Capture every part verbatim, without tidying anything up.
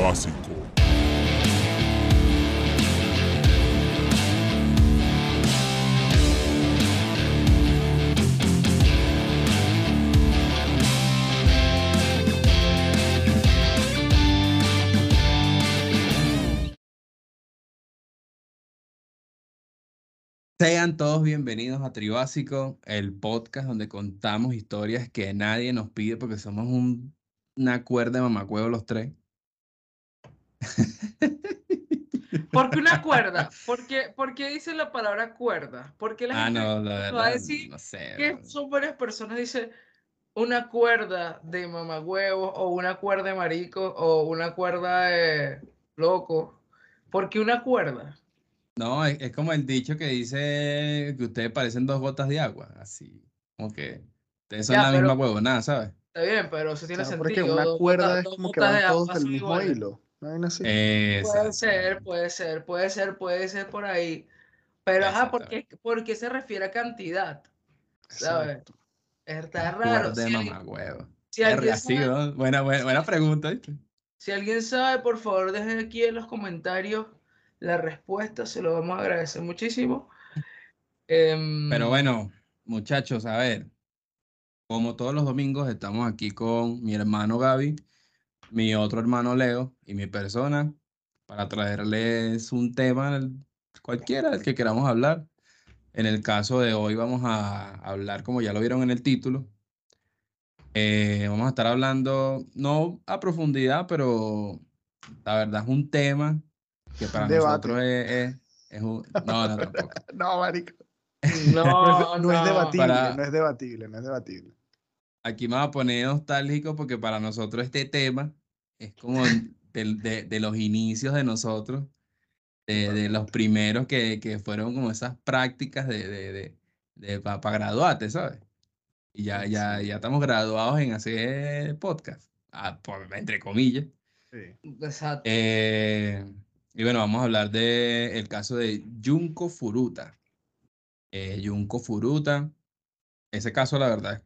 Tribásico. Sean todos bienvenidos a Tribásico, el podcast donde contamos historias que nadie nos pide porque somos un, una cuerda de mamacuevo los tres. ¿Por qué una cuerda? ¿Por qué, por qué dice la palabra cuerda? Porque la ah, gente no, la verdad, va a decir no sé, que no. Son varias personas, dice una cuerda de mamacuevo o una cuerda de marico o una cuerda de loco. ¿Por qué una cuerda? No, es, es como el dicho que dice que ustedes parecen dos gotas de agua, así, como que ustedes son ya, la pero, misma huevonada, ¿sabes? Está bien, pero eso tiene o sea, sentido. Porque una cuerda es como que van todos del mismo hilo, ¿no hay así? Puede ser, puede ser, puede ser, puede ser por ahí, pero ajá, ¿por qué, ¿por qué se refiere a cantidad? ¿Sabes? Exacto. Está raro. De si mamá huevo. Si sabe, buena, buena, buena pregunta. ¿eh? Si alguien sabe, por favor, dejen aquí en los comentarios la respuesta, se lo vamos a agradecer muchísimo. Eh, Pero bueno, muchachos, a ver, como todos los domingos estamos aquí con mi hermano Gaby, mi otro hermano Leo y mi persona para traerles un tema cualquiera del que queramos hablar. En el caso de hoy vamos a hablar, como ya lo vieron en el título, eh, vamos a estar hablando, no a profundidad, pero la verdad es un tema que para debate. Nosotros es, es, es un... No, no, tampoco. No, marico. No, no, no, es debatible, para... no es debatible, no es debatible. Aquí me voy a poner nostálgico porque para nosotros este tema es como de, de, de los inicios de nosotros, de, de los primeros que, que fueron como esas prácticas de, de, de, de para pa graduarte, ¿sabes? Y ya, sí. ya, ya estamos graduados en hacer podcast, a, por, entre comillas. Sí. Exacto. Eh... Y bueno, vamos a hablar del caso de Junko Furuta. Eh, Junko Furuta. Ese caso, la verdad,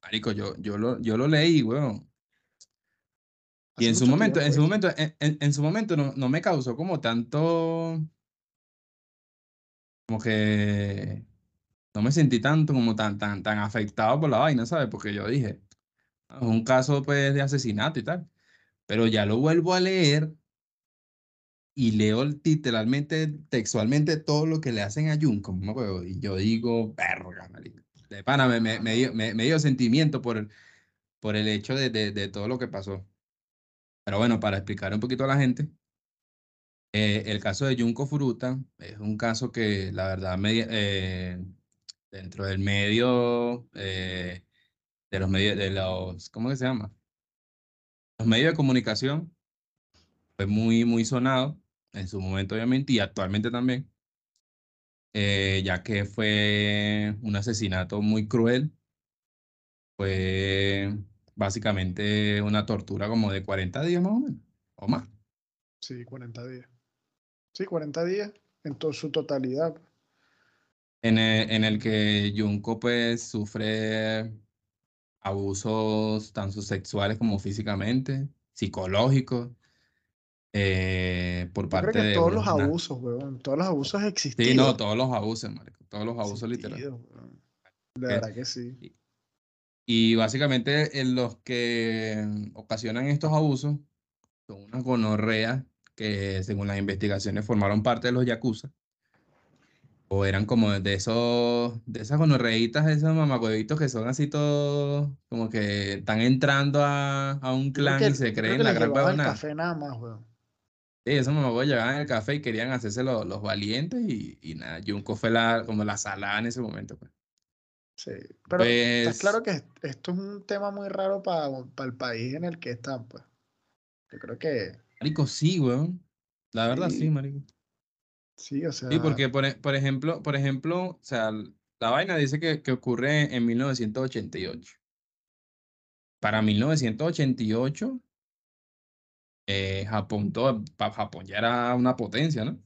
marico, yo, yo, lo, yo lo leí, weón. Y en su, momento, tiempo, en su momento, en, en, en su momento no, no me causó como tanto... Como que... No me sentí tanto como tan, tan, tan afectado por la vaina, ¿sabes? Porque yo dije, es un caso pues, de asesinato y tal. Pero ya lo vuelvo a leer... Y leo literalmente, textualmente todo lo que le hacen a Junko, ¿no? Y yo digo, verga, marico. De pana, me, me, me, dio, me, me dio sentimiento por el, por el hecho de, de, de todo lo que pasó. Pero bueno, para explicar un poquito a la gente, eh, el caso de Junko Furuta es un caso que, la verdad, me, eh, dentro del medio, eh, de los medios, de los, ¿cómo que se llama? Los medios de comunicación, fue muy, muy sonado. En su momento, obviamente, y actualmente también, eh, ya que fue un asesinato muy cruel. Fue básicamente una tortura como de cuarenta días más o menos, o más. Sí, cuarenta días. Sí, cuarenta días en toda su totalidad. En el, en el que Junko pues, sufre abusos tanto sexuales como físicamente, psicológicos. Eh, por parte creo que de todos los una... abusos, weón. Todos los abusos existían. Sí, no, todos los abusos, marico. Todos los abusos literales. De verdad eh, que sí. Y, y básicamente en los que ocasionan estos abusos son unas gonorreas que, según las investigaciones, formaron parte de los yakuza. O eran como de esos, de esas gonorreitas, esos mamacuevitos que son así todos, como que están entrando a, a un clan que, y se creen que la gran huevonada. Café nada más, weón. Sí, esos mamagüeyos llegaban en el café y querían hacerse los, los valientes y, y nada, Junko fue la, como la salada en ese momento. Pues. Sí, pero pues... está claro que esto es un tema muy raro para pa el país en el que están, pues. Yo creo que... Marico, sí, weón. La verdad sí, sí marico. Sí, o sea... Sí, porque por, por ejemplo, por ejemplo, o sea, la vaina dice que, que ocurre en mil novecientos ochenta y ocho. Para mil novecientos ochenta y ocho... Eh, Japón, todo, Japón ya era una potencia, ¿no?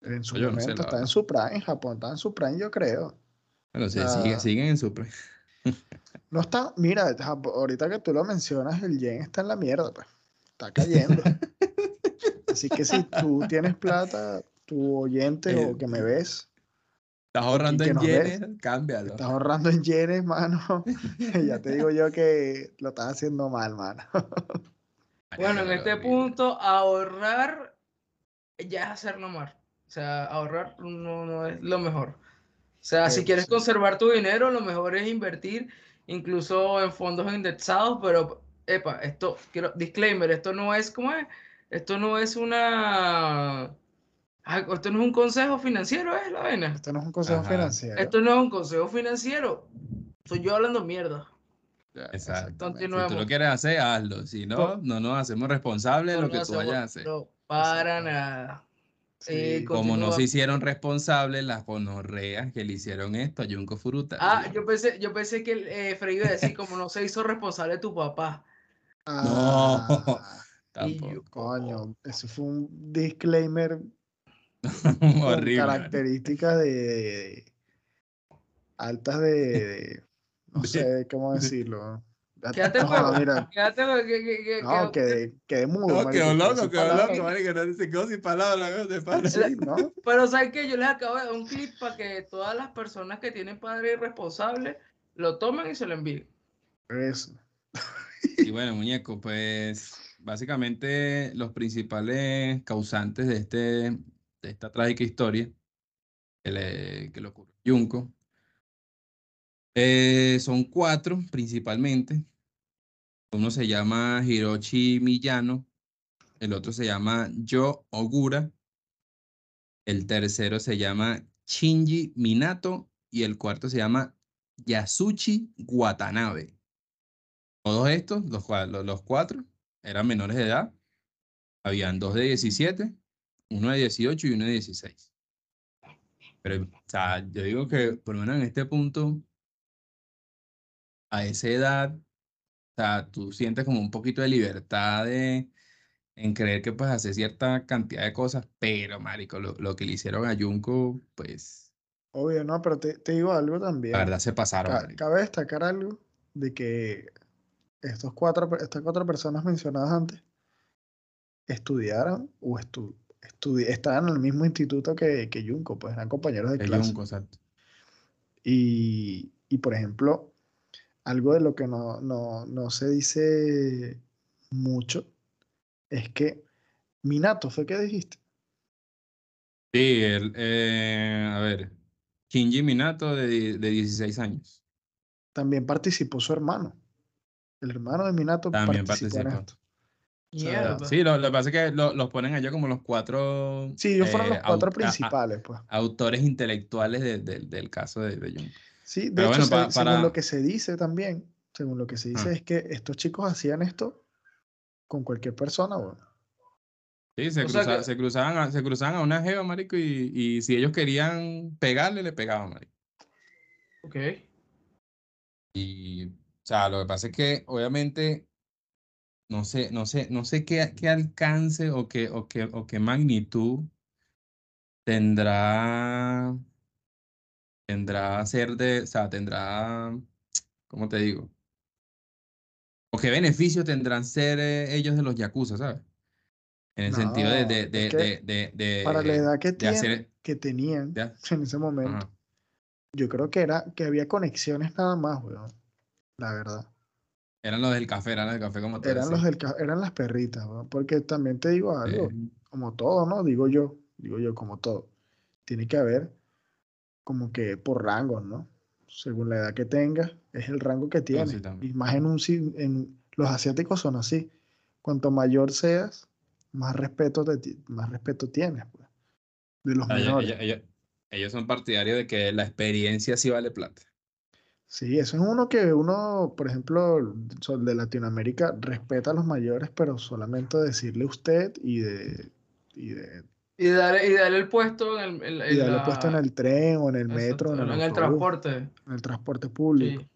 En su yo momento, no sé, está verdad. En su prime, Japón está en su prime, yo creo. Bueno, sí, ah, siguen sigue en su prime. No está, mira, Japón, ahorita que tú lo mencionas, el yen está en la mierda, pues. Está cayendo. Así que si tú tienes plata, tu oyente eh, o que me ves. Estás ahorrando en yenes, ves, cámbialo. Estás ahorrando en yenes, mano. Ya te digo yo que lo estás haciendo mal, mano. Bueno, en este punto, ahorrar ya es hacerlo mal. O sea, ahorrar no, no es lo mejor. O sea, sí, si quieres sí. conservar tu dinero, lo mejor es invertir incluso en fondos indexados, pero, epa, esto, quiero, disclaimer, esto no es, ¿cómo es? Esto no es una... Esto no es un consejo financiero, ¿es la vaina? Esto no es un consejo Ajá. financiero. Esto no es un consejo financiero. Soy yo hablando mierda. Exacto. Si tú lo quieres hacer, hazlo. Si no, ¿Por? no nos hacemos responsables de no lo que tú vayas a hacer. No, para Exacto. nada. Sí, eh, como no se hicieron responsables las gonorreas que le hicieron esto a Junko Furuta. Ah, yo pensé, yo pensé que eh, Freddy iba a decir, como no se hizo responsable tu papá. Ah, no, tampoco. Yo, coño, eso fue un disclaimer horrible. Características de altas de, de no sé cómo decirlo. Quédate, no, mira. Quédate, que, que, que, no, quedé, quedé mudo. No, quedó loco, quedó loco, marico, no dice cosas sin palabras, de padre. Sí, ¿no? Pero ¿sabes qué? Yo les acabo de dar un clip para que todas las personas que tienen padres irresponsables lo tomen y se lo envíen. Eso. Y bueno, muñeco, pues básicamente los principales causantes de, este, de esta trágica historia que le, que le ocurre a Junko. Eh, son cuatro principalmente. Uno se llama Hiroshi Miyano, el otro se llama Yo Ogura, el tercero se llama Shinji Minato y el cuarto se llama Yasushi Watanabe. Todos estos, los, los cuatro, eran menores de edad. Habían dos de diecisiete, uno de dieciocho y uno de dieciséis. Pero, o sea, yo digo que por lo menos en este punto... A esa edad, o sea, tú sientes como un poquito de libertad de, en creer que puedes hacer cierta cantidad de cosas, pero, marico, lo, lo que le hicieron a Junko, pues... Obvio, no, pero te, te digo algo también. La verdad, se pasaron. Ca- cabe destacar algo de que estos cuatro, estas cuatro personas mencionadas antes estudiaron o estu- estudi- estaban en el mismo instituto que, que Junko, pues eran compañeros de, de clase. Junko, exacto. Y, y, por ejemplo... Algo de lo que no, no, no se dice mucho es que Minato fue que dijiste. Sí, el, eh, a ver, Shinji Minato de, de dieciséis años. También participó su hermano. El hermano de Minato también participó. En esto. Yeah. O sea, sí, lo, lo que pasa es que los lo ponen allá como los cuatro. Sí, ellos eh, fueron los cuatro aut- principales. Pues. Autores intelectuales de, de, del caso de, de Junko. Sí, de Pero hecho, bueno, para, según para... lo que se dice también, según lo que se dice ah. es que estos chicos hacían esto con cualquier persona, bueno. Sí, se, cruza, que... se, cruzaban a, se cruzaban a una jeva, marico, y, y si ellos querían pegarle, le pegaban, marico. Ok. Y, o sea, lo que pasa es que, obviamente, no sé, no sé, no sé qué, qué alcance o qué, o qué, o qué magnitud tendrá... Tendrá ser de, o sea, tendrá, ¿cómo te digo? ¿O qué beneficios tendrán ser eh, ellos de los yakuza, ¿sabes? En el no, sentido de, de, de, de, de, de... Para la edad que, tienen, hacer, que tenían ¿ya? en ese momento, Ajá. yo creo que era que había conexiones nada más, weón, la verdad. Eran los del café, eran los del café como te eran los del ca- Eran las perritas, weón, porque también te digo algo, sí. como todo, ¿no? Digo yo, digo yo como todo. Tiene que haber... como que por rangos, ¿no? Según la edad que tengas, es el rango que tienes. Sí, y más en un... En, los asiáticos son así. Cuanto mayor seas, más respeto, te, más respeto tienes. Pues, de los ellos, menores. Ellos, ellos, ellos son partidarios de que la experiencia sí vale plata. Sí, eso es uno que uno, por ejemplo, de Latinoamérica, respeta a los mayores, pero solamente decirle usted y de... Y de Y darle, y darle el puesto en el, en, y darle la, puesto en el tren o en el metro. Eso, en, el en el transporte. En el transporte público. Sí.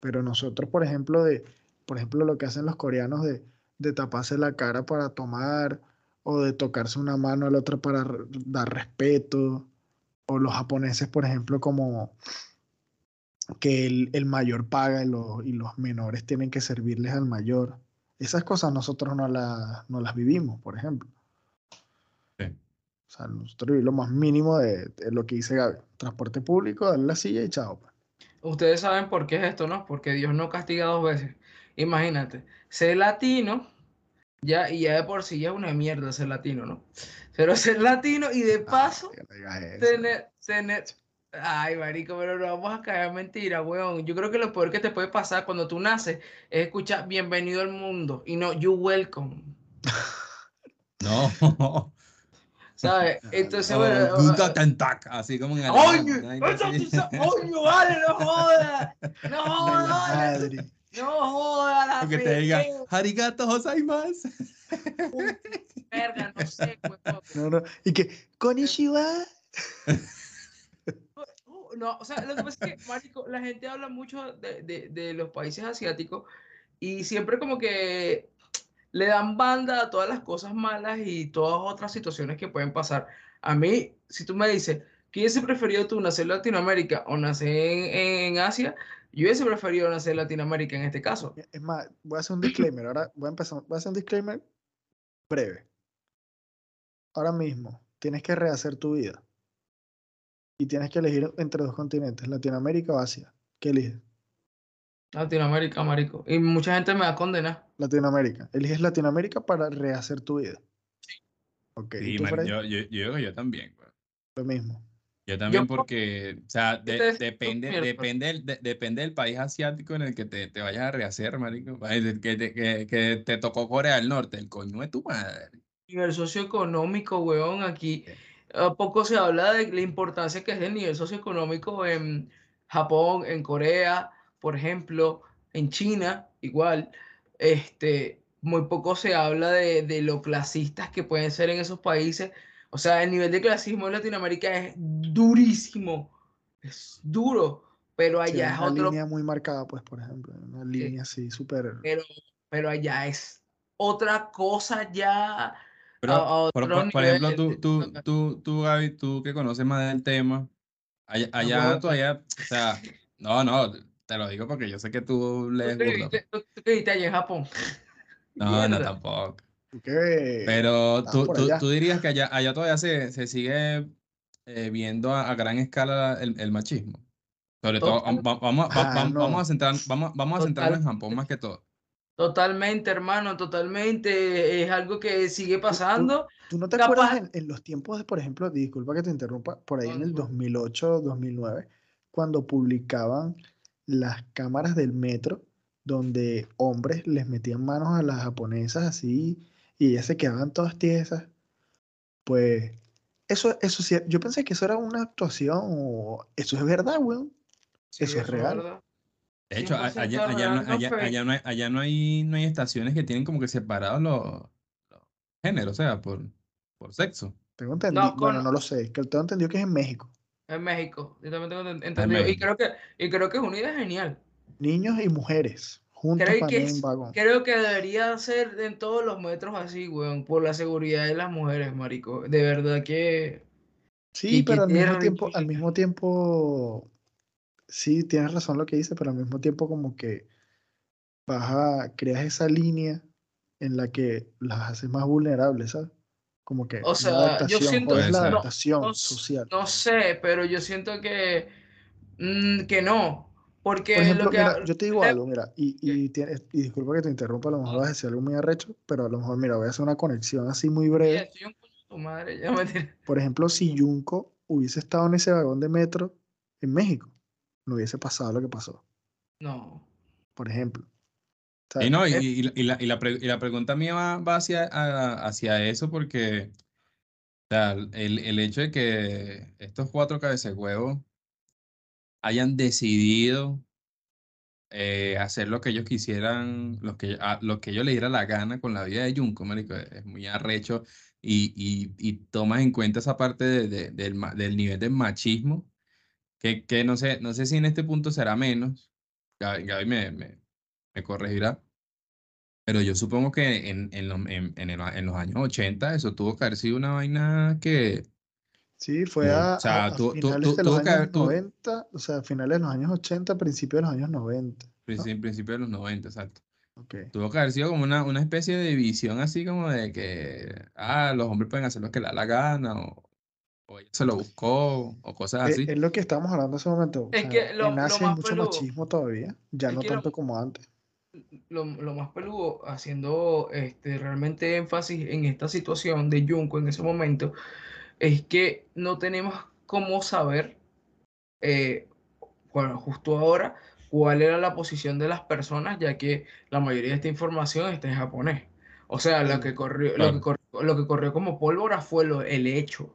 Pero nosotros, por ejemplo, de, por ejemplo, lo que hacen los coreanos de, de taparse la cara para tomar o de tocarse una mano a la otra para re, dar respeto. O los japoneses, por ejemplo, como que el, el mayor paga y los, y los menores tienen que servirles al mayor. Esas cosas nosotros no, la, no las vivimos, por ejemplo. O sea, nosotros vivimos lo más mínimo de, de lo que dice Gaby. Transporte público, darle la silla y chao. Ustedes saben por qué es esto, ¿no? Porque Dios no castiga dos veces. Imagínate, ser latino, ya, y ya de por sí ya es una mierda ser latino, ¿no? Pero ser latino y de paso, ah, tener, tener... Ay, marico, pero no vamos a caer en mentira, weón. Yo creo que lo peor que te puede pasar cuando tú naces es escuchar bienvenido al mundo y no you welcome. No. ¿Sabes? Entonces, bueno... Así como en... ¡Oye! ¡Oye, vale! ¡No jodas! ¡No jodas! ¡No jodas! Que te diga, ¡Arigato, gozaimasu! Verga, no sé, weón. No, no. Y que, ¡Konnichiwa! No, o sea, lo que pasa es que, marico, la gente habla mucho de, de, de los países asiáticos y siempre como que le dan banda a todas las cosas malas y todas otras situaciones que pueden pasar. A mí, si tú me dices, ¿qué hubiese preferido tú, nacer en Latinoamérica o nacer en, en Asia? Yo hubiese preferido nacer en Latinoamérica en este caso. Es más, voy a hacer un disclaimer, ahora voy a empezar, voy a hacer un disclaimer breve. Ahora mismo, tienes que rehacer tu vida. Y tienes que elegir entre dos continentes, Latinoamérica o Asia. ¿Qué eliges? Latinoamérica, marico. Y mucha gente me va a condenar. Latinoamérica. Eliges Latinoamérica para rehacer tu vida. Sí. Ok. Sí, mar, yo, yo, yo, yo también, güey. Lo mismo. Yo también yo, porque, o sea, de, depende, mierda, depende, del, de, depende del país asiático en el que te, te vayas a rehacer, marico. Que, que, que, que te tocó Corea del Norte, el coño de tu madre. Y el socioeconómico, weón, aquí... Sí. A poco se habla de la importancia que es el nivel socioeconómico en Japón, en Corea, por ejemplo, en China, igual. Este, muy poco se habla de, de lo clasistas que pueden ser en esos países. O sea, el nivel de clasismo en Latinoamérica es durísimo, es duro, pero allá sí, es una otro... línea muy marcada, pues, por ejemplo, una línea sí, así súper... Pero, pero allá es otra cosa ya... Pero, a, pero por, por ejemplo, tú, tú, tú, tú, Gaby, tú que conoces más del tema, allá, allá tú, allá, o sea, no, no, te lo digo porque yo sé que tú lees... ¿Tú qué viste allá en Japón? No, no, tampoco. Okay. Pero tú, tú, tú dirías que allá, allá todavía se, se sigue eh, viendo a, a gran escala el, el machismo. Sobre todo, vamos, vamos, ah, vamos, no. vamos a centrar, vamos, vamos a centrarnos en Japón más que todo. Totalmente, hermano, totalmente. Es algo que sigue pasando. ¿Tú, tú no te Capaz... acuerdas en, en los tiempos, de, por ejemplo, disculpa que te interrumpa, por ahí en el dos mil ocho, dos mil nueve, cuando publicaban las cámaras del metro, donde hombres les metían manos a las japonesas así, y ellas se quedaban todas tiesas? Pues, eso, eso sí, yo pensé que eso era una actuación, o eso es verdad, weón. Sí, eso es real. Verdad. De hecho, allá, allá, allá, no, allá, allá, no hay, allá no hay no hay estaciones que tienen como que separados los, los géneros, o sea, por, por sexo. Tengo entendido, no, con... bueno, no lo sé, que tengo entendido que es en México. En México, yo también tengo entendido. En y, creo que, y creo que es una idea genial. Niños y mujeres, juntos creo que, es, vagón. Creo que debería ser en todos los metros así, weón, por la seguridad de las mujeres, marico. De verdad que... Sí, y pero que al, mismo tiempo, al mismo tiempo... Sí, tienes razón lo que dices, pero al mismo tiempo como que vas a, creas esa línea en la que las haces más vulnerables, ¿sabes? Como que o sea, adaptación, yo siento, es la adaptación no, social. No sé, pero yo siento que, mmm, que no, porque Por ejemplo, lo que... Mira, yo te digo algo, mira, y, y, tienes, y disculpa que te interrumpa, a lo mejor vas a decir algo muy arrecho, pero a lo mejor, mira, voy a hacer una conexión así muy breve. Sí, tu madre, ya me Por ejemplo, si Junko hubiese estado en ese vagón de metro en México, no hubiese pasado lo que pasó. No. Por ejemplo. ¿Sabes? Y no, y, y, y, la, y, la pre, y la pregunta mía va, va hacia, a, hacia eso porque o sea, el, el hecho de que estos cuatro cabezas de huevo hayan decidido eh, hacer lo que ellos quisieran, lo que, a, lo que ellos les diera la gana con la vida de Junko, marico, es muy arrecho y, y, y tomas en cuenta esa parte de, de, del, del nivel de machismo. Que, que no sé, no sé si en este punto será menos, Gaby, Gaby me, me, me corregirá, pero yo supongo que en, en, los, en, en, el, en los años ochenta eso tuvo que haber sido una vaina que... Sí, fue no, a, o sea, a tú, finales tú, de los años haber, noventa, o sea, finales de los años ochenta, principios de los años noventa. Principio, ¿no? Principio de los noventa, exacto. Ok. Tuvo que haber sido como una, una especie de visión así como de que, ah, los hombres pueden hacer lo que le da la gana, o, o ella se lo buscó, o cosas Es, así. es lo que estamos hablando en ese momento. O Es sea, que lo, en lo Asia hay más mucho peludo, machismo todavía, ya es no que lo, tanto como antes. lo, lo más peludo, haciendo este, realmente énfasis en esta situación de Junko en ese momento, es que no tenemos cómo saber, eh, bueno, justo ahora, cuál era la posición de las personas, ya que la mayoría de esta información está en japonés. O sea, lo que corrió, lo que Claro. corrió, lo que corrió como pólvora fue lo, el hecho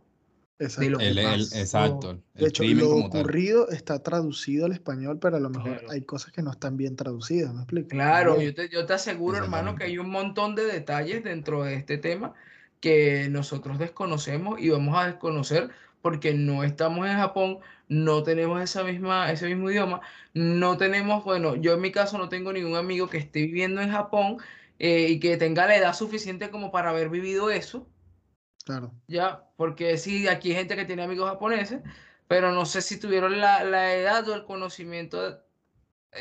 de Exacto. lo que El, el- pasó. exacto, De el hecho, crimen lo como tal. ocurrido está traducido al español, pero a lo mejor Claro. hay cosas que no están bien traducidas, ¿me explico? Claro, También. yo te, yo te aseguro, hermano, que Exactamente. hay un montón de detalles dentro de este tema que nosotros desconocemos y vamos a desconocer porque no estamos en Japón, no tenemos esa misma, ese mismo idioma, no tenemos, bueno, yo en mi caso no tengo ningún amigo que esté viviendo en Japón eh, y que tenga la edad suficiente como para haber vivido eso. Claro. Ya, porque sí, aquí hay gente que tiene amigos japoneses, pero no sé si tuvieron la, la edad o el conocimiento de- De en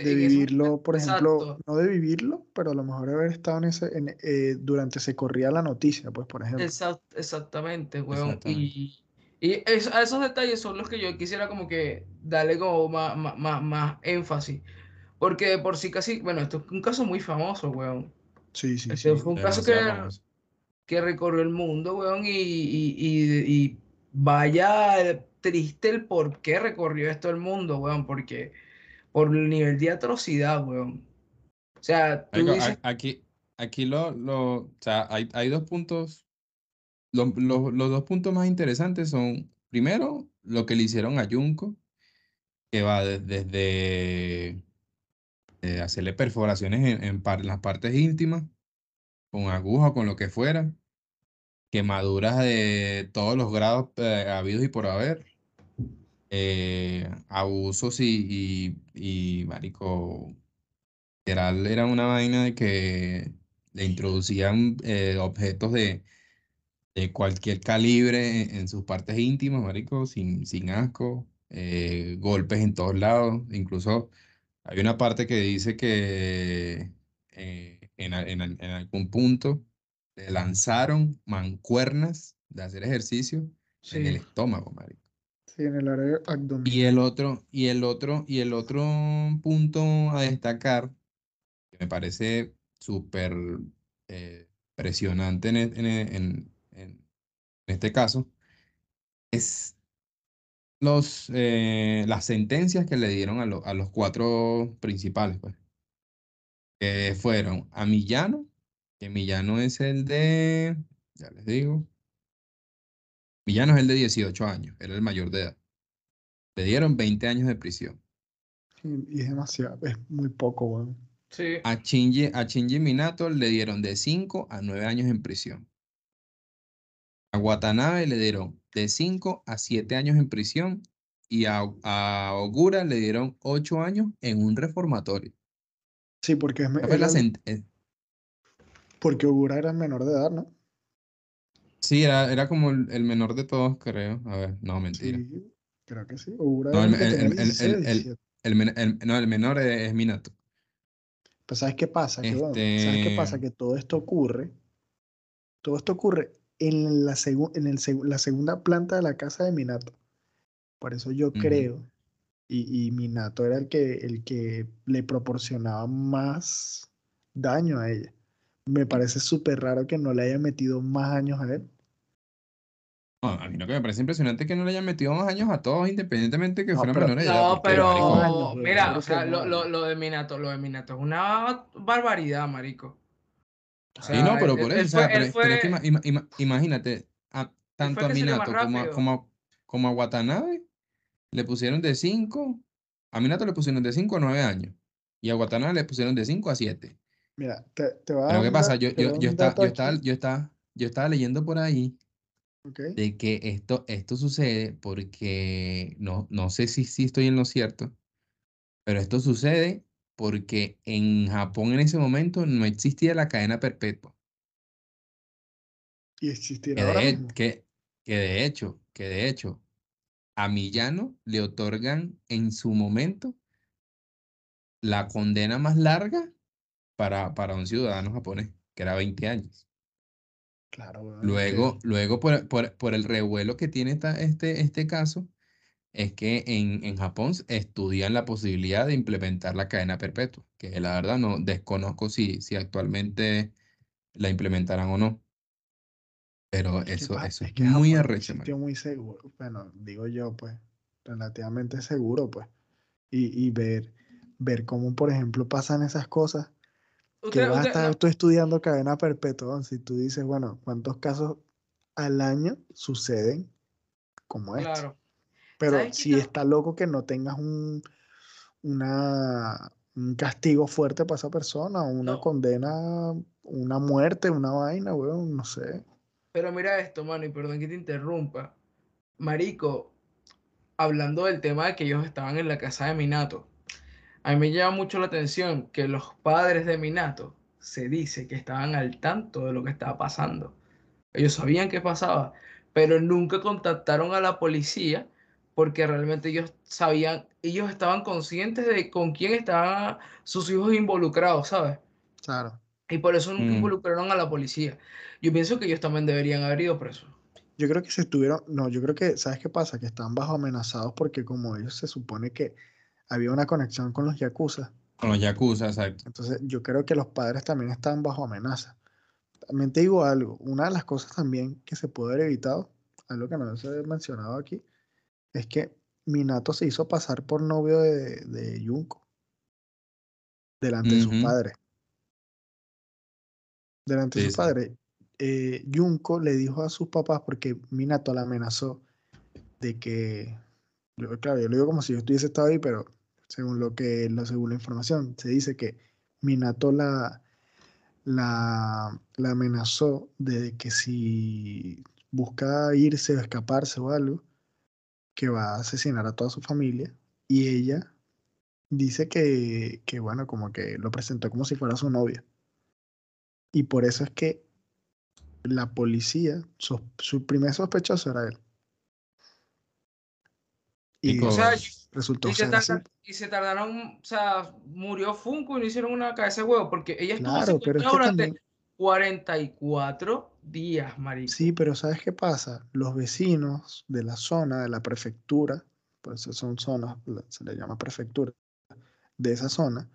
ese momento. vivirlo, por ejemplo, Exacto, no de vivirlo, pero a lo mejor haber estado en ese, en, eh, durante se corría la noticia, pues, por ejemplo. exact- exactamente, weón. Exactamente. Y, y es- a esos detalles son los que yo quisiera como que darle como más, más, más, más énfasis, porque de por sí casi, bueno, esto es un caso muy famoso, weón. Sí, sí, Este sí. fue un caso que Demasiado famoso. que recorrió el mundo, weón, y, y- y- y vaya triste el por qué recorrió esto el mundo, weón, porque por el nivel de atrocidad, weón. O sea, tú Marico, dices, a- aquí, aquí lo, lo, o sea, hay, hay dos puntos. Lo- lo- los dos puntos más interesantes son, primero, lo que le hicieron a Junko, que va de- desde eh, hacerle perforaciones en, en par- en las partes íntimas, con aguja, con lo que fuera, quemaduras de todos los grados eh, habidos y por haber, eh, abusos y, y, y, marico, literal, era una vaina de que le introducían eh, objetos de, de cualquier calibre en, en sus partes íntimas, marico, sin, sin asco, eh, golpes en todos lados. Incluso hay una parte que dice que eh, en, a- en al- en algún punto le lanzaron mancuernas de hacer ejercicio en el sí, estómago, marico. Sí, en el área Y el abdominal. otro, y el otro, y el otro punto a destacar, que me parece súper eh, presionante en, e- en e- en- en este caso, es los, eh, las sentencias que le dieron a, lo- a los cuatro principales, pues, que fueron a Millano, que Millano es el de, ya les digo, Millano es el de dieciocho años, era el mayor de edad. Le dieron veinte años de prisión. Y, y es demasiado, es muy poco, weón. sí. A Shinji, a Shinji Minato le dieron de cinco a nueve años en prisión. A Watanabe le dieron de cinco a siete años en prisión y a, a Ogura le dieron ocho años en un reformatorio. Sí, porque es me- Esa fue la era, el- sent- eh, porque Ogura era menor de edad, ¿no? sí, era, era como el, el menor de todos, creo. A ver, no, mentira. Sí, creo que sí. Ogura No, era el, el que tenía el, el, dieciséis, el, el, diecisiete. el men- el- no, el menor es, es Minato. Pero ¿sabes qué pasa? Que, bueno, ¿sabes qué Este, pasa? Que todo esto ocurre, todo esto ocurre en la, segu- en el segu- la segunda planta de la casa de Minato. Por eso yo ujú, creo, y, y Minato era el que, el que le proporcionaba más daño a ella. Me parece súper raro que no le haya metido más años a él. no, a mí lo que me parece impresionante es que no le hayan metido más años a todos, independientemente que No, fueran pero menores de edad, No, porque, pero dos marico, años, marico, weón, mira, o claro que sea, no, lo, lo, weón. lo de Minato, lo de Minato es una barbaridad, marico. O sí, sea, no, él, pero él- por eso, él o fue, sea, pero, él es pero es que ima- fue, ima- ima- imagínate, a- él fue tanto a que salió más Minato como a, rápido. como a- como a Watanabe le pusieron de cinco, a Minato le pusieron de cinco a nueve años y a Watanabe le pusieron de cinco a siete. Mira, te, te voy a dar Pero ¿qué un, pasa? da- Yo, te voy yo, a dar yo, un está, dato yo, estaba, aquí, yo, estaba, yo estaba leyendo por ahí ¿ok? de que esto, esto sucede porque, no, no sé si, si estoy en lo cierto, pero esto sucede porque en Japón en ese momento no existía la cadena perpetua. Y existirá Que ahora de, he- mismo. que, que de hecho, que de hecho, a Millano le otorgan en su momento la condena más larga para, para un ciudadano japonés, que era veinte años. Claro, bueno, luego, que... luego por, por, por el revuelo que tiene esta, este, este caso, es que en, en Japón estudian la posibilidad de implementar la cadena perpetua, que la verdad no desconozco si, si actualmente la implementarán o no. Pero es eso, que, eso es, es que muy arrecho. Muy seguro, bueno, digo yo, pues, relativamente seguro, pues. Y, y ver, ver cómo, por ejemplo, pasan esas cosas. Usted, que vas usted, a estar no. tú estudiando cadena perpetua, si tú dices, bueno, ¿cuántos casos al año suceden como este? Claro. Pero si no? está loco que no tengas un, una, un castigo fuerte para esa persona, una no. condena, una muerte, una vaina, weón, no sé. Pero mira esto, mano, y perdón que te interrumpa. Marico, hablando del tema de que ellos estaban en la casa de Minato, a mí me llama mucho la atención que los padres de Minato se dice que estaban al tanto de lo que estaba pasando. Ellos sabían qué pasaba, pero nunca contactaron a la policía, porque realmente ellos sabían, ellos estaban conscientes de con quién estaban sus hijos involucrados, ¿sabes? Claro. Y por eso nunca mm. involucraron a la policía. Yo pienso que ellos también deberían haber ido presos. Yo creo que se estuvieron, no, yo creo que, ¿sabes qué pasa? Que están bajo amenazados porque como ellos se supone que había una conexión con los yakuza. Con los yakuza, exacto. Entonces yo creo que los padres también están bajo amenaza. También te digo algo, una de las cosas también que se puede haber evitado, algo que no se ha mencionado aquí, es que Minato se hizo pasar por novio de, de Junko. Delante uh-huh. de sus padres. Delante sí, de sus padres. Eh, Junko le dijo a sus papás, porque Minato la amenazó de que... Yo, claro, yo lo digo como si yo estuviese estado ahí, pero según lo que lo, según la información, se dice que Minato la, la, la amenazó de que si busca irse o escaparse o algo, que va a asesinar a toda su familia, y ella dice que, que, bueno, como que lo presentó como si fuera su novia. Y por eso es que la policía, su, su primer sospechoso era él. Y, y o sea, resultó y ser se tarda, así. Y se tardaron, o sea, murió Funko y no hicieron una cabeza de huevo, porque ella estuvo claro, pero es que durante también... cuarenta y cuatro días, marico. Sí, pero ¿sabes qué pasa? Los vecinos de la zona, de la prefectura, por eso son zonas, se le llama prefectura, de esa zona,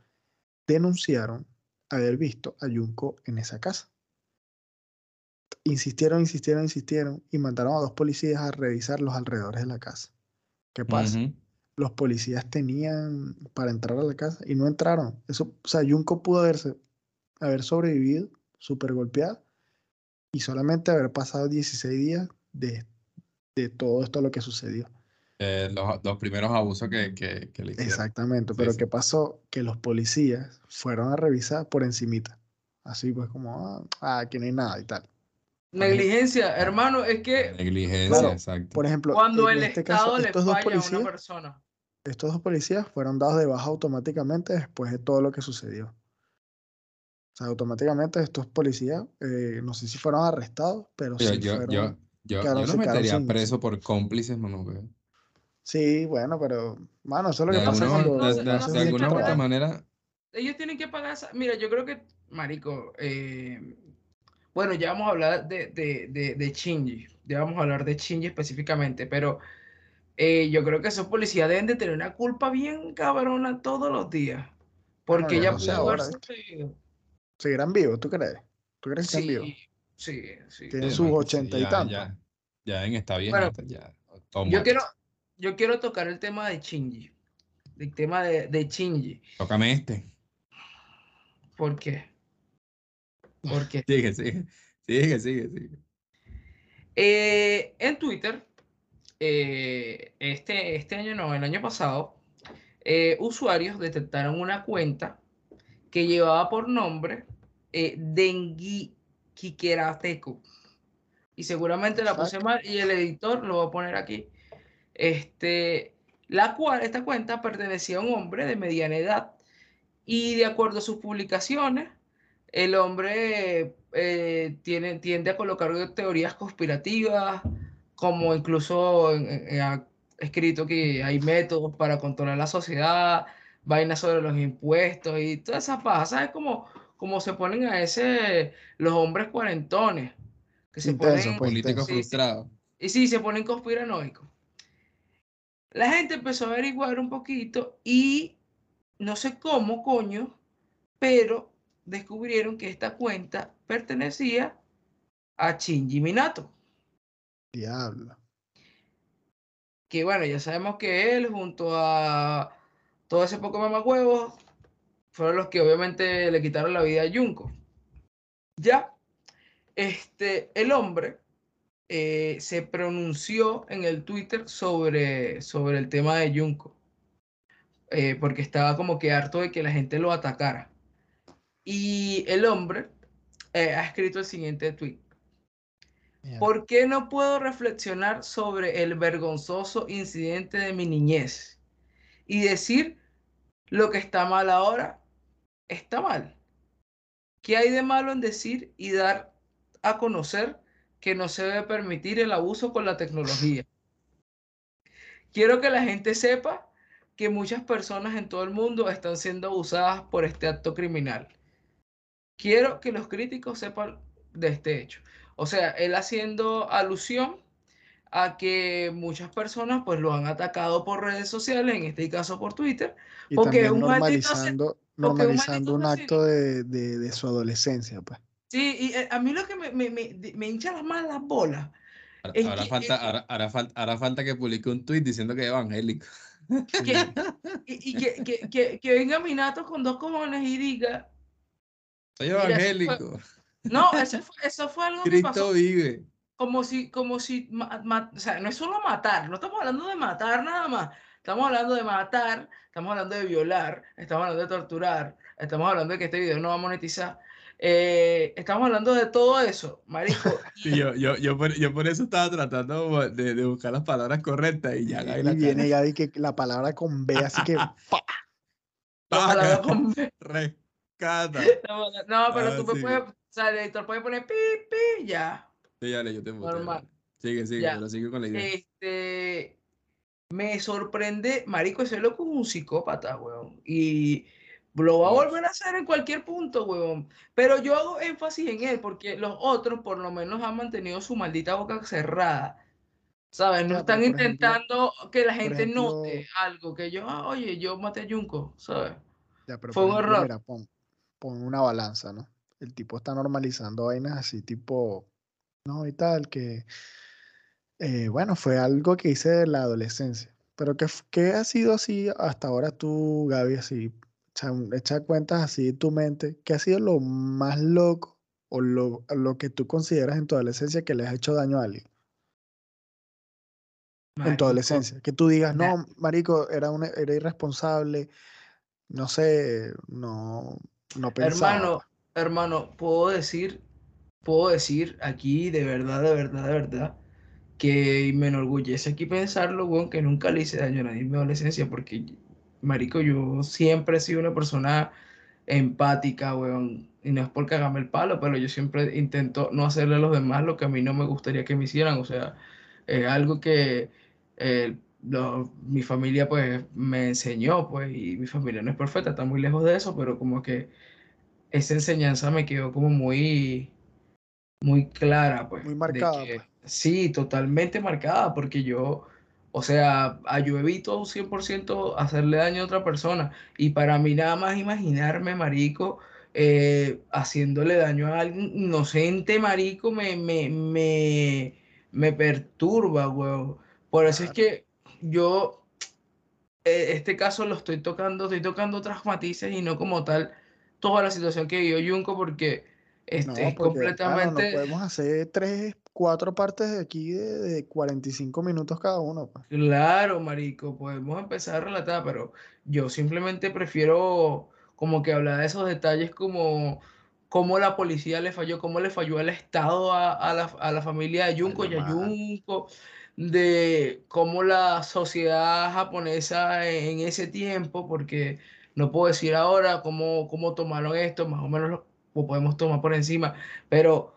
denunciaron haber visto a Junko en esa casa. Insistieron, insistieron, insistieron y mandaron a dos policías a revisar los alrededores de la casa. ¿Qué pasa? Uh-huh. Los policías tenían para entrar a la casa y no entraron. Eso, o sea, Junko pudo haberse, haber sobrevivido súper golpeada y solamente haber pasado dieciséis días de, de todo esto lo que sucedió. Eh, los, los primeros abusos que, que, que le hicieron. Exactamente, pero sí, sí. ¿Qué pasó? Que los policías fueron a revisar por encimita. Así pues como, ah, aquí no hay nada y tal. Negligencia, hermano, es que... Negligencia, claro, exacto. Por ejemplo, cuando el este Estado caso, le falla policías, a una persona. Estos dos policías fueron dados de baja automáticamente después de todo lo que sucedió. O sea, automáticamente estos policías, eh, no sé si fueron arrestados, pero yo, sí yo, fueron... Yo, yo, yo no metería sin... preso por cómplices, mano. Güey. Sí, bueno, pero... Mano, eso es lo que de pasa alguna, cuando... De, de, no, de, de alguna otra manera... Ellos tienen que pagar esa... Mira, yo creo que, marico, eh, bueno, ya vamos a hablar de, de, de, de Shinji. Ya vamos a hablar de Shinji específicamente, pero eh, yo creo que esos policías deben de tener una culpa bien cabrona todos los días. Porque no, ya pudo haber sucedido. ¿Seguirán vivos, tú crees? ¿Tú crees que sí, están vivos? Sí, sí. Tienen sí, sus ochenta y tantos. Ya, ya en esta bien. Bueno, ya, yo, quiero, yo quiero tocar el tema de Shinji. El tema de, de Shinji. Tócame este. ¿Por qué? ¿Por qué? Sigue, sigue. Sigue, sigue, sigue. Eh, en Twitter, eh, este, este año no, el año pasado, eh, usuarios detectaron una cuenta que llevaba por nombre eh, Dengue Kikerateku. Y seguramente la puse mal y el editor lo va a poner aquí. Este, la cual, esta cuenta pertenecía a un hombre de mediana edad y de acuerdo a sus publicaciones, el hombre eh, tiene, tiende a colocar teorías conspirativas, como incluso eh, ha escrito que hay métodos para controlar la sociedad, vainas sobre los impuestos y todas esas pajas, ¿sabes? Como, como se ponen a ese, los hombres cuarentones. Que se intenso, ponen políticos sí, frustrados. Sí, y sí, se ponen conspiranoicos. La gente empezó a averiguar un poquito y no sé cómo, coño, pero descubrieron que esta cuenta pertenecía a Shinji Minato. Diablo. Que bueno, ya sabemos que él junto a todo ese poco mamacuevos fueron los que obviamente le quitaron la vida a Junko. Ya, este, el hombre eh, se pronunció en el Twitter sobre, sobre el tema de Junko. Eh, porque estaba como que harto de que la gente lo atacara. Y el hombre eh, ha escrito el siguiente tweet. Yeah. ¿Por qué no puedo reflexionar sobre el vergonzoso incidente de mi niñez y decir lo que está mal ahora está mal? ¿Qué hay de malo en decir y dar a conocer que no se debe permitir el abuso con la tecnología? Quiero que la gente sepa que muchas personas en todo el mundo están siendo abusadas por este acto criminal. Quiero que los críticos sepan de este hecho. O sea, él haciendo alusión a que muchas personas pues lo han atacado por redes sociales, en este caso por Twitter, y porque es un normalizando, normalizando un, un acto de, de, de su adolescencia, pues. Sí, y a mí lo que me, me, me, me hincha las malas bolas. Ahora, falta, que, ahora, ahora, falta, ahora falta que publique un tweet diciendo que es evangélico. Que, y, y que, que, que, que venga Minato con dos cojones y diga... Soy evangélico. Mira, no, eso fue, eso fue algo Cristo que pasó. Vive. Como si, como si, ma, ma, o sea, no es solo matar, no estamos hablando de matar nada más. Estamos hablando de matar, estamos hablando de violar, estamos hablando de torturar, estamos hablando de que este video no va a monetizar. Eh, estamos hablando de todo eso, marico. Sí, yo, yo, yo, por, yo por eso estaba tratando de, de buscar las palabras correctas y ya. Y, y viene ya de que la palabra con B, así que... ¡pa! La palabra con B. Rescata. No, no pero ah, tú sí. puedes... O sea, el editor puede poner pi, pi, ya. Sí, dale, yo te muestro. Normal. Sigue, sigue, ya. Pero sigue con la idea. Este, me sorprende, marico, ese loco es un psicópata, weón. Y lo va a volver a hacer en cualquier punto, weón. Pero yo hago énfasis en él, porque los otros por lo menos han mantenido su maldita boca cerrada. ¿Sabes? No están intentando que la gente note algo. Que yo, ah, oye, yo maté a Junko, ¿sabes? Fue un error. Pon, pon una balanza, ¿no? El tipo está normalizando vainas así, tipo, no, y tal, que, eh, bueno, fue algo que hice de la adolescencia. Pero que, que ha sido así hasta ahora tú, Gaby, así, echa, echa cuentas así de tu mente, ¿qué ha sido lo más loco o lo, lo que tú consideras en tu adolescencia que le has hecho daño a alguien? Marico. En tu adolescencia, que tú digas, no, marico, era, una, era irresponsable, no sé, no, no pensaba. Hermano. Hermano, puedo decir, puedo decir aquí de verdad, de verdad, de verdad, que me enorgullece aquí pensarlo, weón, que nunca le hice daño a nadie en mi adolescencia, porque, marico, yo siempre he sido una persona empática, weón, y no es por cagarme el palo, pero yo siempre intento no hacerle a los demás lo que a mí no me gustaría que me hicieran, o sea, es algo que eh, lo, mi familia, pues, me enseñó, pues, y mi familia no es perfecta, está muy lejos de eso, pero como que esa enseñanza me quedó como muy, muy clara, pues. Muy marcada, que, pues. Sí, totalmente marcada, porque yo, o sea, yo evito cien por ciento hacerle daño a otra persona, y para mí nada más imaginarme, marico, eh, haciéndole daño a alguien inocente, marico, me, me, me, me perturba, weón. Por eso claro. Es que yo, eh, este caso lo estoy tocando, estoy tocando otras matices y no como tal, toda la situación que vivió Junko, porque este, no, es completamente... Claro, no podemos hacer tres, cuatro partes de aquí de, de cuarenta y cinco minutos cada uno. Pa. Claro, marico, podemos empezar a relatar, pero yo simplemente prefiero como que hablar de esos detalles como cómo la policía le falló, cómo le falló al Estado a, a, la, a la familia de Junko y a Junko, de cómo la sociedad japonesa en, en ese tiempo, porque... No puedo decir ahora cómo, cómo tomaron esto, más o menos lo podemos tomar por encima, pero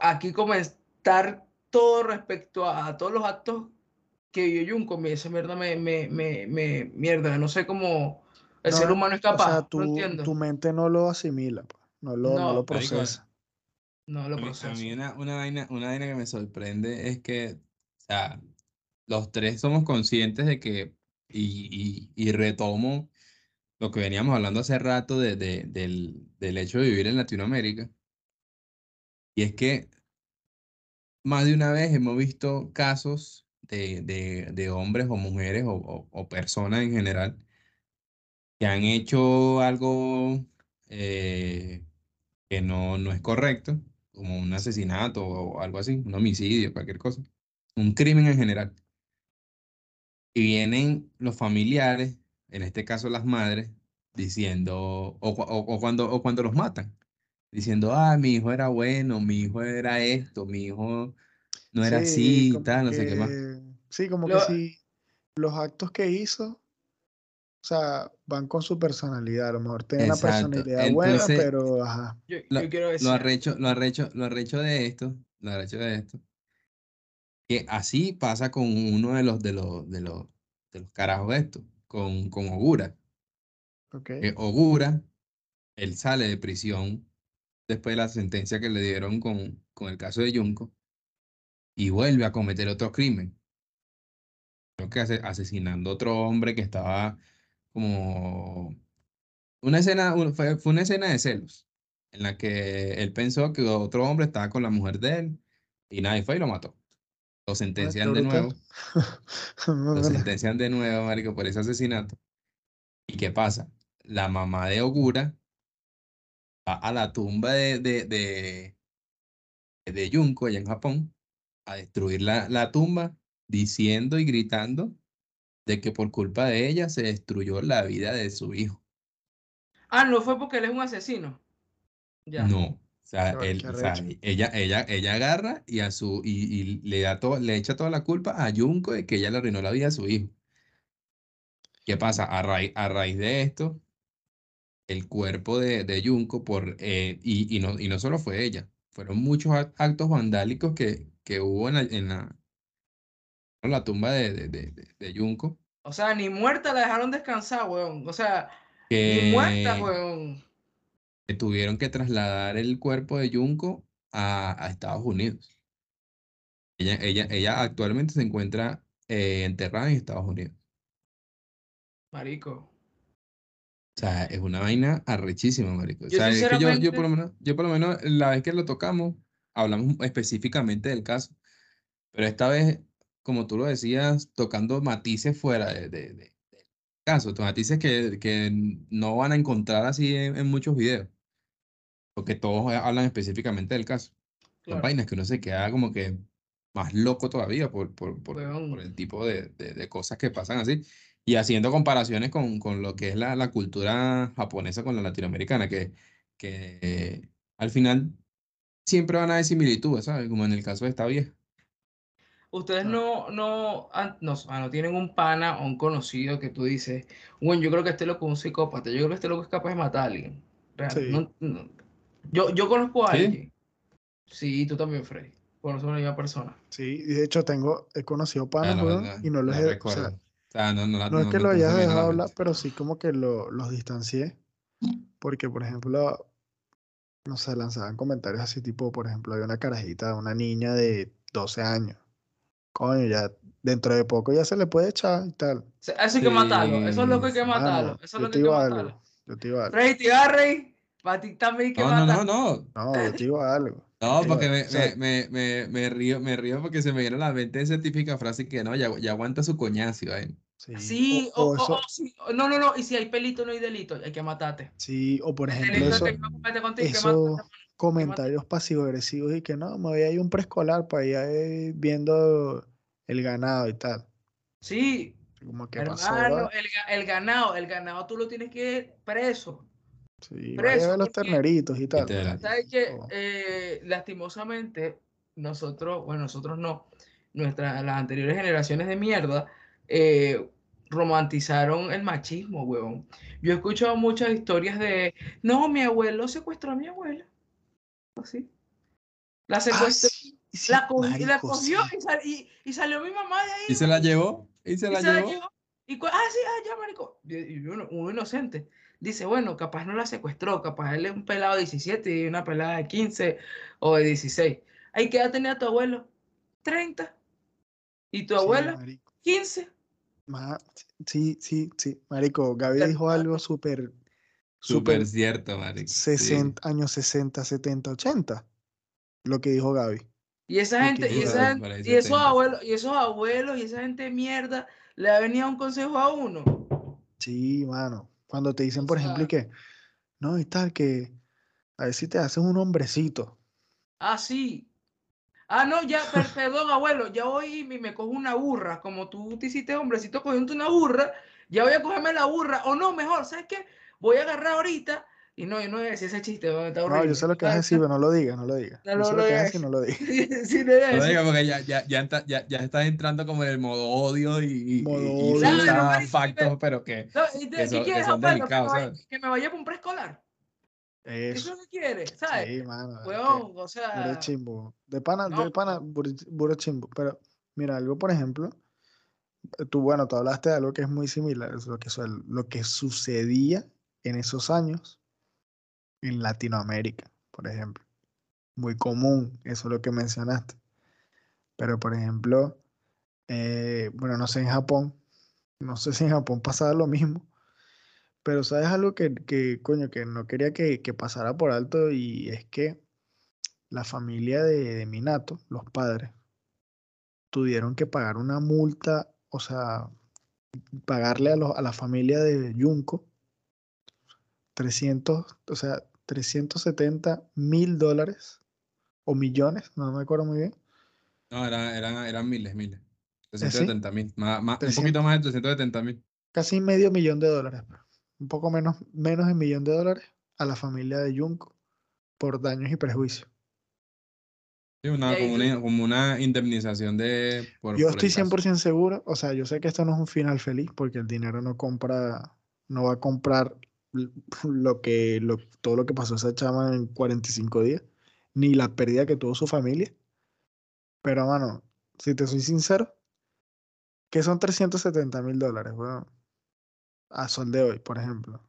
aquí comentar todo respecto a, a todos los actos que vivió Junko, esa mierda me, me, me, me mierda, no sé cómo el no, ser humano es capaz, o sea, tú, no entiendo. Tu mente no lo asimila, No lo, no, no lo procesa. No lo procesa. A mí una, una, vaina, una vaina que me sorprende es que, o sea, los tres somos conscientes de que, y, y, y retomo lo que veníamos hablando hace rato de, de, del, del hecho de vivir en Latinoamérica. Y es que más de una vez hemos visto casos de, de, de hombres o mujeres o, o, o personas en general que han hecho algo eh, que no, no es correcto, como un asesinato o algo así, un homicidio, cualquier cosa, un crimen en general. Y vienen los familiares, en este caso las madres, diciendo, o, o, o, cuando, o cuando los matan, diciendo, ah, mi hijo era bueno, mi hijo era esto, mi hijo no era sí, así, tal, no que, sé qué más. Sí, como Lo, que sí, los actos que hizo, o sea, van con su personalidad, a lo mejor tiene una personalidad Entonces, buena, pero ajá. Yo, yo lo, quiero decir... Lo arrecho, lo arrecho, lo arrecho de esto, lo arrecho de esto, que así pasa con uno de los, de los, de los, de los carajos estos, con, con Ogura. Okay. Eh, Ogura, él sale de prisión después de la sentencia que le dieron con, con el caso de Junko, y vuelve a cometer otro crimen. Creo que asesinando a otro hombre que estaba como... Una escena, fue, fue una escena de celos, en la que él pensó que otro hombre estaba con la mujer de él, y nadie fue y lo mató. Lo sentencian ah, de nuevo. Lo sentencian de nuevo, marico, por ese asesinato. ¿Y qué pasa? La mamá de Ogura va a la tumba de, de, de, de Junko, allá en Japón, a destruir la, la tumba, diciendo y gritando de que por culpa de ella se destruyó la vida de su hijo. Ah, no fue porque él es un asesino. Ya. No. O sea, él, o sea, ella, ella, ella agarra y, a su, y, y le, da to, le echa toda la culpa a Junko de que ella le arruinó la vida a su hijo. ¿Qué pasa? A, ra, a raíz de esto, el cuerpo de, de Junko, por, eh, y, y, no, y no solo fue ella, fueron muchos actos vandálicos que, que hubo en la, en la, en la tumba de, de, de, de Junko. O sea, ni muerta la dejaron descansar, weón. O sea, que... ni muerta, weón. Tuvieron que trasladar el cuerpo de Junko a, a Estados Unidos. Ella, ella, ella actualmente se encuentra eh, enterrada en Estados Unidos. Marico. O sea, es una vaina arrechísima, marico. Yo, o sea, sinceramente... es que yo, yo, por lo menos, yo por lo menos la vez que lo tocamos, hablamos específicamente del caso. Pero esta vez, como tú lo decías, tocando matices fuera de... de, de caso, matices que, que no van a encontrar así en, en muchos videos, porque todos hablan específicamente del caso. Claro. Son vainas que uno se queda como que más loco todavía por, por, por, bueno. por el tipo de, de, de cosas que pasan así, y haciendo comparaciones con, con lo que es la, la cultura japonesa con la latinoamericana, que, que eh, al final siempre van a haber similitudes, ¿sabes? Como en el caso de esta vieja. Ustedes no, no, no, no tienen un pana o un conocido que tú dices, bueno, yo creo que este loco es un psicópata, yo creo que este loco es capaz de matar a alguien. Real, sí. no, no. Yo, yo conozco a ¿Sí? alguien. Sí, tú también, Freddy. Conozco a una misma persona. Sí, y de hecho tengo, he conocido panas, no, no, no, y no los no he recuerdo. O sea, o sea, no, no, no, no es que no, lo hayas no, dejado no, hablar, pero sí como que lo, los distancié. Porque, por ejemplo, no sé, lanzaban comentarios así tipo, por ejemplo, había una carajita, una niña de doce años. Coño, ya dentro de poco ya se le puede echar y tal. Eso hay sí. que matarlo, eso es lo que hay que matarlo. Eso es lo que hay que matarlo. Yo te iba a algo. Rey, te iba a Rey. Para ti también que no, matarlo. No, no, no. No, yo te iba a algo. No, porque me, o sea, me, me, me, me, río, me río porque se me viene a la mente esa típica frase que no, ya, ya aguanta su coñazo. ¿Eh? Sí, sí o, o, eso, o, o sí. No, no, no. Y si hay pelito, no hay delito. Hay que matarte. Sí, o por ejemplo, eso, eso... comentarios pasivo-agresivos y que no, me voy a ir un preescolar para ir viendo el ganado y tal. Sí, como que hermano, pasó, el, el ganado, el ganado tú lo tienes que ir preso. Sí, preso, vaya a los terneritos y tal. Y ¿sabes qué? Oh. Eh, lastimosamente, nosotros, bueno, nosotros no, nuestras, las anteriores generaciones de mierda eh, romantizaron el machismo, huevón. Yo he escuchado muchas historias de, no, mi abuelo secuestró a mi abuela. Así. La secuestró, ah, sí, sí, la, co la cogió sí. y, sal y, y salió mi mamá de ahí. Y se la llevó. Y se, y la, se llevó? la llevó. Y ah, sí, ah, ya, marico. Uno, uno inocente. dice, bueno, capaz no la secuestró, capaz él es un pelado de diecisiete y una pelada de quince o de dieciséis. ¿Ahí qué edad tenía tu abuelo? treinta. ¿Y tu sí, abuela? Marico. quince. Ma sí, sí, sí. Marico, Gaby Pero, dijo algo súper... Súper cierto, marico. sesenta, sí. Años sesenta, setenta, ochenta. Lo que dijo Gaby. Y esa gente, y, esa, y, esos abuelos, y esos abuelos, y esa gente de mierda, le ha venido un consejo a uno. Sí, mano. Cuando te dicen, por o sea, ejemplo, que no, y tal, que a ver si te haces un hombrecito. Ah, sí. Ah, no, ya, perdón, abuelo, ya voy y me cojo una burra. Como tú te hiciste hombrecito cogiendo una burra, ya voy a cogerme la burra. O no, mejor, ¿sabes qué? Voy a agarrar ahorita. Y no, yo no voy a decir ese chiste, está horrible. No, yo sé lo que vas a decir, pero no lo digas, no lo digas. No, no, yo sé lo que vas a decir, no lo digas. Sí, sí, no, no lo digas porque ya, ya, ya, está, ya, ya estás entrando como en el modo odio y, modo y, y claro, no, no, factos, no, pero que, no, y te, que son, que son delicados, ¿sabes? Que me vaya por un preescolar. Eso es lo que quieres, ¿sabes? Sí, mano. Weón, o sea... Buro chimbo. De pana, no. de pana, buro chimbo. Pero mira, algo, por ejemplo, tú, bueno, tú hablaste de algo que es muy similar, es lo que, lo que sucedía en esos años en Latinoamérica, por ejemplo. Muy común, eso es lo que mencionaste. Pero, por ejemplo, eh, bueno, no sé en Japón, no sé si en Japón pasaba lo mismo, pero ¿sabes algo que, que coño, que no quería que, que pasara por alto? Y es que la familia de, de Minato, los padres, tuvieron que pagar una multa, o sea, pagarle a, los, a la familia de Junko trescientos, o sea, trescientos setenta mil dólares o millones, no me acuerdo muy bien. No, eran, eran, eran miles, miles. trescientos setenta mil, ¿sí? Más, más, un poquito más de trescientos setenta mil. Casi medio millón de dólares, un poco menos, menos de un millón de dólares a la familia de Junko por daños y prejuicios. Sí, una, como, una, como una indemnización de... Por, yo por estoy cien por ciento seguro, o sea, yo sé que esto no es un final feliz porque el dinero no compra, no va a comprar... Lo que, lo, todo lo que pasó esa chama en cuarenta y cinco días, ni la pérdida que tuvo su familia. Pero, mano, si te soy sincero, que son trescientos setenta mil dólares, bueno, a sol de hoy, por ejemplo.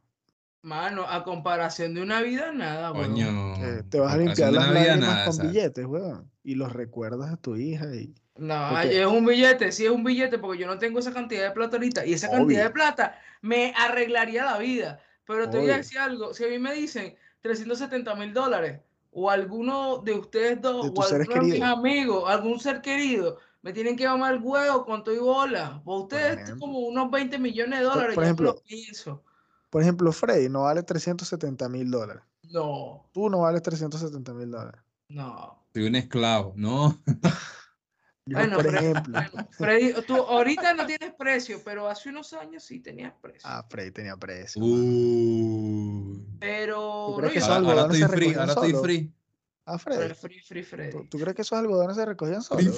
Mano, a comparación de una vida, nada, weón. Eh, te vas a limpiar las lágrimas nada, con ¿sabes? Billetes, weón. Y los recuerdas a tu hija. Y... No, porque... es un billete, sí es un billete, porque yo no tengo esa cantidad de plata ahorita. Y esa Obvio. Cantidad de plata me arreglaría la vida. Pero te Obvio. Voy a decir algo, si a mí me dicen trescientos setenta mil dólares, o alguno de ustedes dos, de o alguno de mis amigos, algún ser querido, me tienen que mamar el huevo con todo y bola. O ustedes ejemplo, como unos veinte millones de dólares, por, por ejemplo, eso. Por ejemplo, Freddy no vale trescientos setenta mil dólares. No. Tú no vales trescientos setenta mil dólares. No. Soy un esclavo, ¿no? Yo, bueno, por Freddy, ejemplo. Bueno, Freddy, tú ahorita no tienes precio, pero hace unos años sí tenías precio. Ah, Freddy tenía precio. Uh. Pero no, que ahora, ahora estoy free, ahora solo? Estoy free. Ah, Freddy. Pero free, free, Freddy. ¿Tú, ¿Tú crees que esos algodones se recogían solos? Free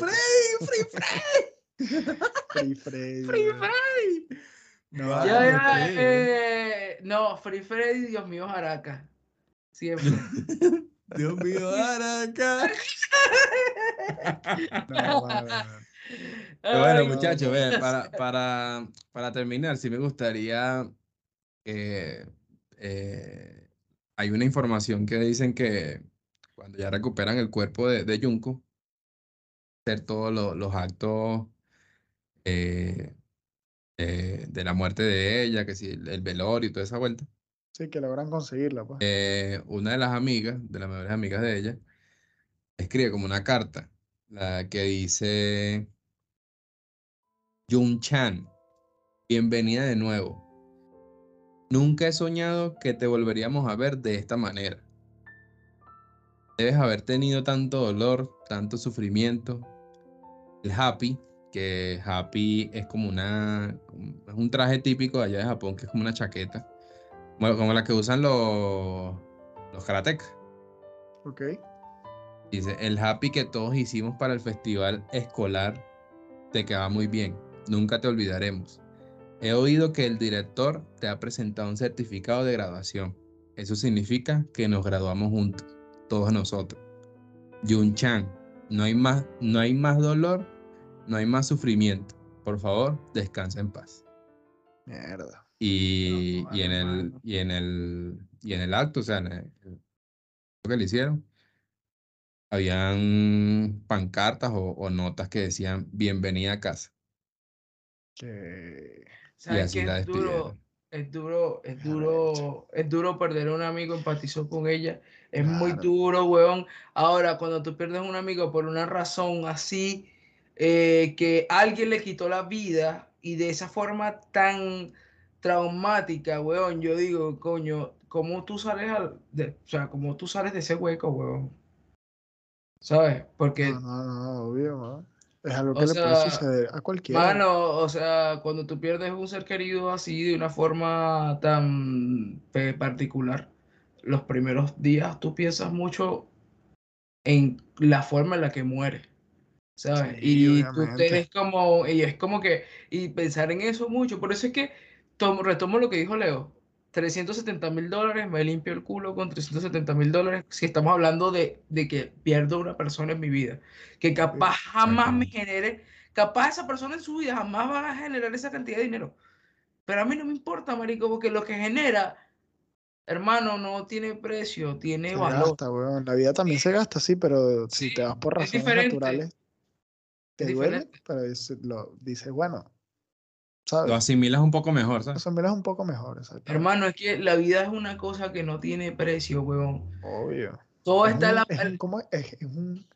Freddy, free Freddy. Free Freddy. Free Freddy. No, no, ya, ya, eh, no, Free Freddy, Dios mío, Jaraca. Siempre. Dios mío, Araca. No, bueno, bueno. bueno muchachos, ver, para, para, para terminar, sí me gustaría. Eh, eh, hay una información que dicen que cuando ya recuperan el cuerpo de, de Junko, hacer todos lo, los actos eh, eh, de la muerte de ella, que si el, el velorio y toda esa vuelta. Sí, que logran conseguirla, pues. Eh, una de las amigas, de las mejores amigas de ella, escribe como una carta, la que dice: Jun-chan, bienvenida de nuevo. Nunca he soñado que te volveríamos a ver de esta manera. Debes haber tenido tanto dolor, tanto sufrimiento. El happy, que happy es como una... Es un traje típico de allá de Japón, que es como una chaqueta. Bueno, como la que usan los, los karatecas. Ok. Dice, el happy que todos hicimos para el festival escolar te quedaba muy bien. Nunca te olvidaremos. He oído que el director te ha presentado un certificado de graduación. Eso significa que nos graduamos juntos, todos nosotros. Jun-chan, no hay más, no hay más dolor, no hay más sufrimiento. Por favor, descansa en paz. Mierda. Y, no, y, en el, y, en el, y en el acto, o sea, en el, lo que le hicieron, habían pancartas o, o notas que decían bienvenida a casa. Que... ¿Sabes qué? Es duro, es duro, es duro, es duro perder a un amigo, empatizó con ella. Es claro. Muy duro, weón. Ahora, cuando tú pierdes a un amigo por una razón así, eh, que alguien le quitó la vida y de esa forma tan traumática, weón, yo digo, coño, ¿cómo tú sales al, de, o sea, cómo tú sales de ese hueco, weón? ¿Sabes? Porque... No, no, no, obvio, ¿no? Es algo que o le sea, puede suceder a cualquiera. Mano, o sea, cuando tú pierdes un ser querido así de una forma tan particular, los primeros días tú piensas mucho en la forma en la que muere, ¿sabes? Sí, y obviamente. Tú tienes como, y es como que, y pensar en eso mucho, por eso es que tomo, retomo lo que dijo Leo, trescientos setenta mil dólares, me limpio el culo con trescientos setenta mil dólares, si estamos hablando de, de que pierdo una persona en mi vida, que capaz jamás me genere, capaz esa persona en su vida jamás va a generar esa cantidad de dinero, pero a mí no me importa, marico, porque lo que genera, hermano, no tiene precio, tiene se valor. Gasta, weón. La vida también se gasta, sí, pero sí, si te vas por razones naturales, te duele, pero es, lo, dices, bueno, ¿sabes? Lo asimilas un poco mejor, ¿sabes? Lo asimilas un poco mejor, exacto. Hermano, es que la vida es una cosa que no tiene precio, weón. Obvio. Todo es está un, la... Es un, como, es, es un,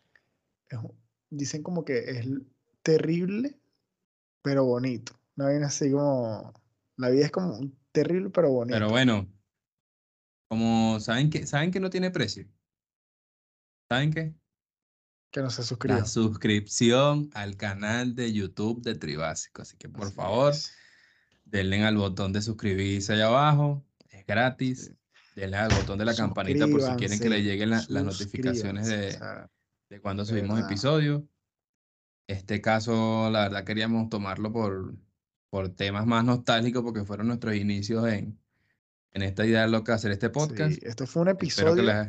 es un, dicen como que es terrible, pero bonito. No viene así como... La vida es como terrible, pero bonito. Pero bueno, como saben que, ¿saben que no tiene precio? ¿Saben qué? Que no se suscriban. La suscripción al canal de YouTube de Tribásico. Así que por Así favor, es. denle al botón de suscribirse allá abajo. Es gratis. Sí. Denle al botón de la campanita por si quieren que le lleguen la, las notificaciones de, o sea, de cuando de subimos verdad. episodios. Este caso, la verdad, queríamos tomarlo por, por temas más nostálgicos porque fueron nuestros inicios en, en esta idea loca de hacer este podcast. Sí, esto fue un episodio que les...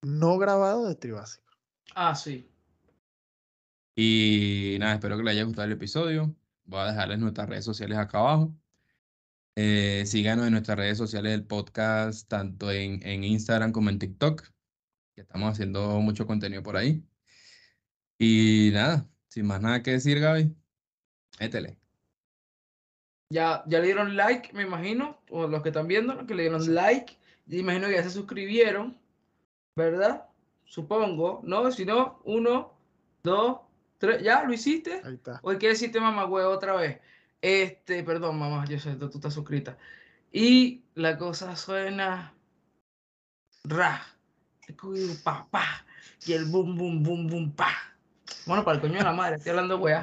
no grabado de Tribásico. Ah, sí. Y nada, espero que les haya gustado el episodio. Voy a dejarles nuestras redes sociales acá abajo. Eh, síganos en nuestras redes sociales del podcast, tanto en, en Instagram como en TikTok, que estamos haciendo mucho contenido por ahí. Y nada, sin más nada que decir, Gaby, métele. Ya, ya le dieron like, me imagino, o los que están viendo, los que le dieron like, me imagino que ya se suscribieron, ¿verdad? Supongo, no, si no, uno, dos, tres, ya, lo hiciste. Ahí está. Hoy quiere decirte, mamá, güey, otra vez. Este, perdón, mamá, yo sé, tú, tú estás suscrita. Y la cosa suena. Ra, pa, pa, y el boom, boom, boom, boom, pa. Bueno, para el coño de la madre, estoy hablando, güey.